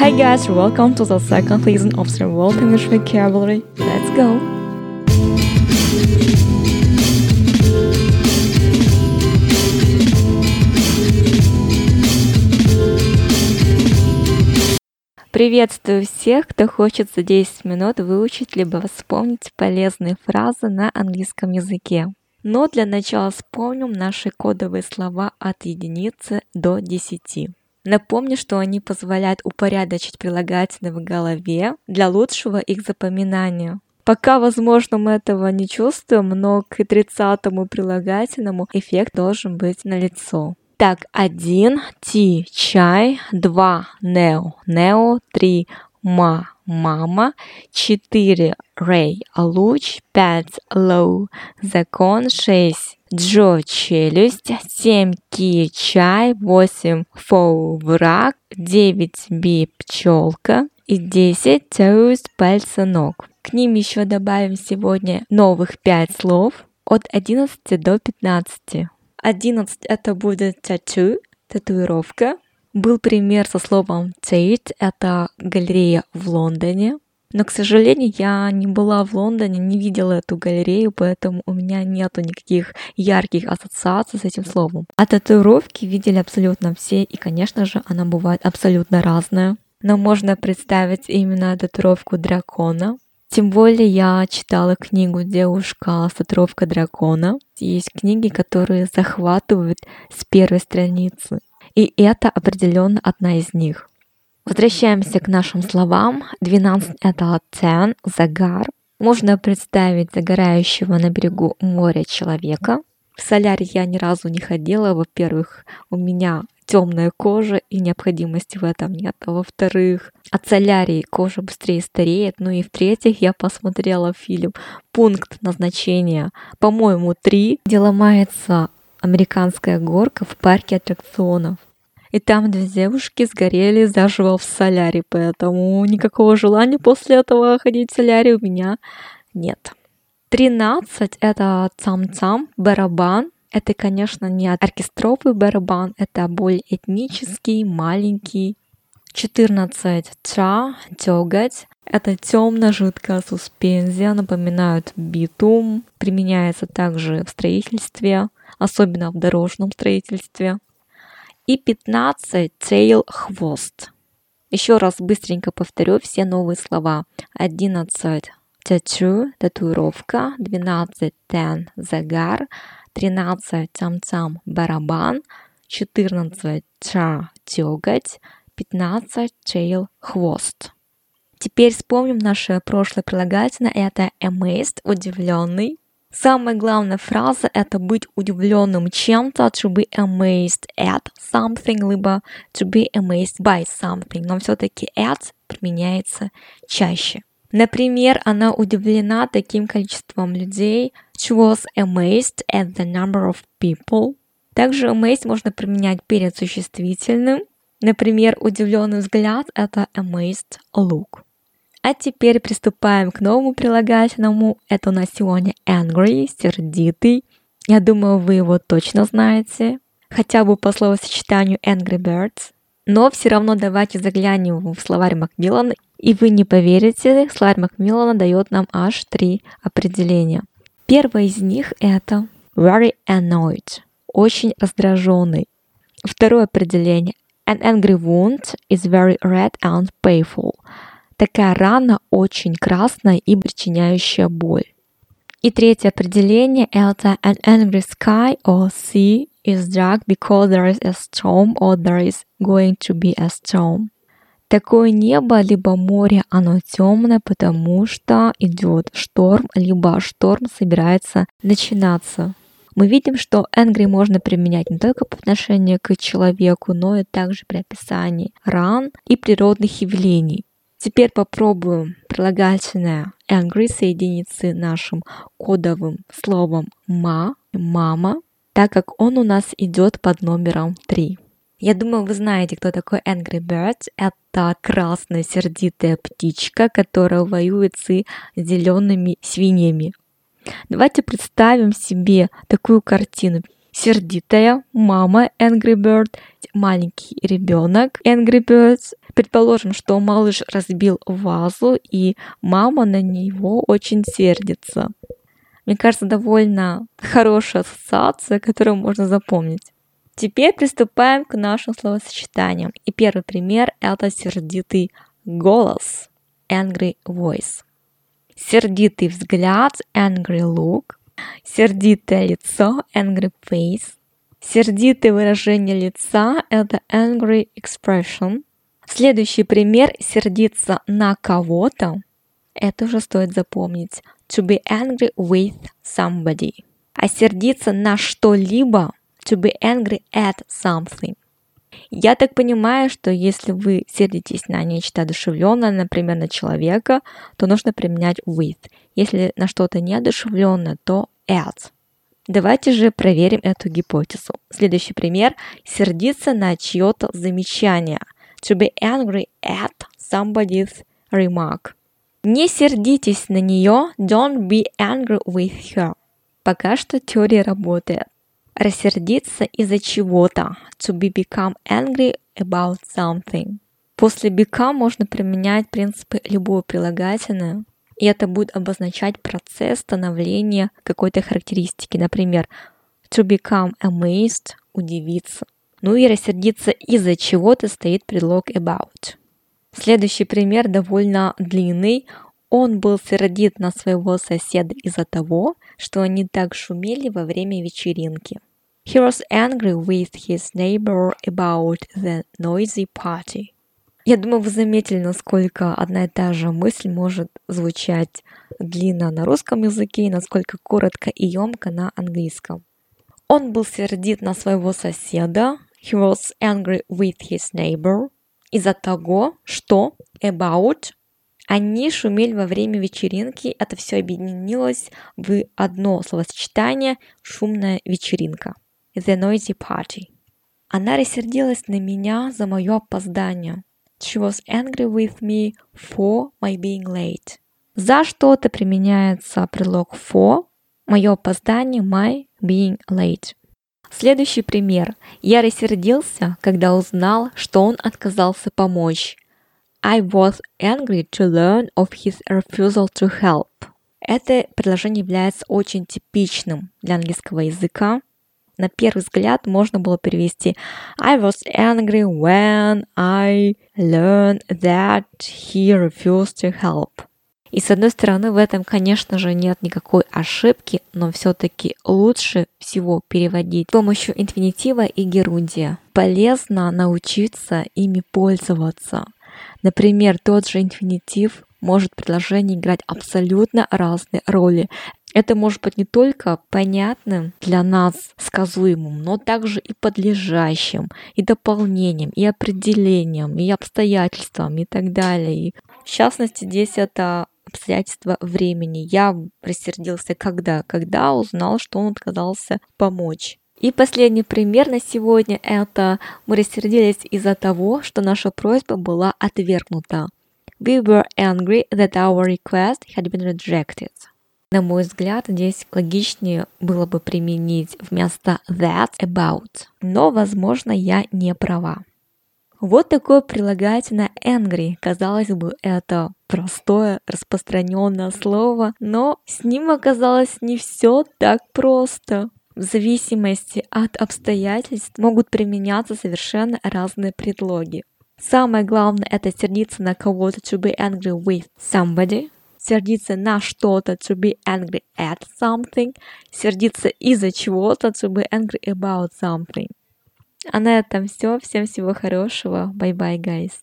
Hi guys, welcome to the second season of the World English Vocabulary. Let's go! Приветствую всех, кто хочет за 10 минут выучить либо вспомнить полезные фразы на английском языке. Но для начала вспомним наши кодовые слова от единицы до 10. Напомню, что они позволяют упорядочить прилагательные в голове для лучшего их запоминания. Пока, возможно, мы этого не чувствуем, но к 30-му прилагательному эффект должен быть налицо. Так, 1 ти чай, 2 нео нео, 3 ма мама, 4 рей луч, 5 лоу закон, 6 джо челюсть, 7 ки чай, 8 фоу враг, 9 би пчелка и 10 тоуз пальцы ног. К ним еще добавим сегодня новых 5 слов от 11 до 15. 11 это будет tattoo, татуировка. Был пример со словом Tate, это галерея в Лондоне. Но, к сожалению, я не была в Лондоне, не видела эту галерею, поэтому у меня нету никаких ярких ассоциаций с этим словом. А татуировки видели абсолютно все, и, конечно же, она бывает абсолютно разная. Но можно представить именно татуировку дракона. Тем более я читала книгу «Девушка с татуировкой дракона». Есть книги, которые захватывают с первой страницы. И это определенно одна из них. Возвращаемся к нашим словам. 12 – это tan, загар. Можно представить загорающего на берегу моря человека. В солярий я ни разу не ходила. Во-первых, у меня темная кожа и необходимости в этом нет. А во-вторых, от солярии кожа быстрее стареет. Ну и в-третьих, я посмотрела фильм «Пункт назначения», по-моему, 3, где ломается американская горка в парке аттракционов. И там 2 девушки сгорели заживо в солярии, поэтому никакого желания после этого ходить в солярий у меня нет. 13 – это цам-цам, барабан. Это, конечно, не оркестровый барабан, это более этнический, маленький. 14 ча, дёготь. Это темно-жидкая суспензия, напоминает битум. Применяется также в строительстве, особенно в дорожном строительстве. И 15 тейл, хвост. Еще раз быстренько повторю все новые слова. 11 тату, татуировка. 12 тен, загар. 13 цам-цам, барабан. 14 ча, дёготь. 15 tail, хвост. Теперь вспомним наше прошлое прилагательное. Это amazed, удивленный. Самая главная фраза — это быть удивленным чем-то, to be amazed at something, либо to be amazed by something. Но все-таки at применяется чаще. Например, она удивлена таким количеством людей. She was amazed at the number of people. Также amazed можно применять перед существительным. Например, удивленный взгляд – это amazed look. А теперь приступаем к новому прилагательному. Это у нас сегодня angry, сердитый. Я думаю, вы его точно знаете. Хотя бы по словосочетанию Angry Birds. Но все равно давайте заглянем в словарь Macmillan. И вы не поверите, словарь Macmillan дает нам аж 3 определения. Первое из них – это very annoyed, очень раздраженный. Второе определение – an angry wound is very red and painful. Такая рана очень красная и причиняющая боль. И третье определение – это an angry sky or sea is dark because there is a storm or there is going to be a storm. Такое небо либо море, оно темное, потому что идет шторм, либо шторм собирается начинаться. Мы видим, что angry можно применять не только по отношению к человеку, но и также при описании ран и природных явлений. Теперь попробуем прилагательное angry соединить с нашим кодовым словом ма, мама, так как он у нас идет под номером 3. Я думаю, вы знаете, кто такой Angry Bird. Это красная сердитая птичка, которая воюет с зелеными свиньями. Давайте представим себе такую картину. сердитая мама Angry Bird, маленький ребенок Angry Birds. Предположим, что малыш разбил вазу, и мама на него очень сердится. Мне кажется, довольно хорошая ассоциация, которую можно запомнить. Теперь приступаем к нашим словосочетаниям. И первый пример – это сердитый голос, angry voice. Сердитый взгляд, angry look. Сердитое лицо, angry face. Сердитое выражение лица – это angry expression. Следующий пример – сердиться на кого-то. Это уже стоит запомнить. To be angry with somebody. А сердиться на что-либо – to be angry at something. Я так понимаю, что если вы сердитесь на нечто одушевленное, например, на человека, то нужно применять with. Если на что-то неодушевленное, то at. Давайте же проверим эту гипотезу. Следующий пример – сердиться на чье-то замечание. To be angry at somebody's remark. Не сердитесь на нее. Don't be angry with her. Пока что теория работает. Рассердиться из-за чего-то. To be become angry about something. После become можно применять принципы любого прилагательного, и это будет обозначать процесс становления какой-то характеристики. Например, to become amazed – удивиться. Ну и рассердиться из-за чего-то стоит предлог about. Следующий пример довольно длинный. Он был сердит на своего соседа из-за того, что они так шумели во время вечеринки. He was angry with his neighbor about the noisy party. Я думаю, вы заметили, насколько одна и та же мысль может звучать длинно на русском языке и насколько коротко и ёмко на английском. Он был сердит на своего соседа. He was angry with his neighbor. Из-за того, что about они шумели во время вечеринки. Это все объединилось в одно словосочетание «шумная вечеринка». The noisy party. Она рассердилась на меня за мое опоздание. She was angry with me for my being late. За что-то применяется предлог for. Мое опоздание, my being late. Следующий пример. Я рассердился, когда узнал, что он отказался помочь. I was angry to learn of his refusal to help. Это предложение является очень типичным для английского языка. На первый взгляд можно было перевести I was angry when I learned that he refused to help. И с одной стороны в этом, конечно же, нет никакой ошибки, но все-таки лучше всего переводить с помощью инфинитива и герундия. Полезно научиться ими пользоваться. Например, тот же инфинитив может в предложении играть абсолютно разные роли. Это может быть не только понятным для нас, сказуемым, но также и подлежащим, и дополнением, и определением, и обстоятельствам, и так далее. В частности, здесь это обстоятельства времени. Я рассердился когда узнал, что он отказался помочь. И последний пример на сегодня – это мы рассердились из-за того, что наша просьба была отвергнута. We were angry that our request had been rejected. На мой взгляд, здесь логичнее было бы применить вместо that about. Но, возможно, я не права. Вот такое прилагательное angry. Казалось бы, это простое, распространенное слово, но с ним оказалось не все так просто. В зависимости от обстоятельств могут применяться совершенно разные предлоги. Самое главное – это сердиться на кого-то, to be angry with somebody, сердиться на что-то, to be angry at something, сердиться из-за чего-то, to be angry about something. А на этом все. Всем всего хорошего. Bye-bye, guys.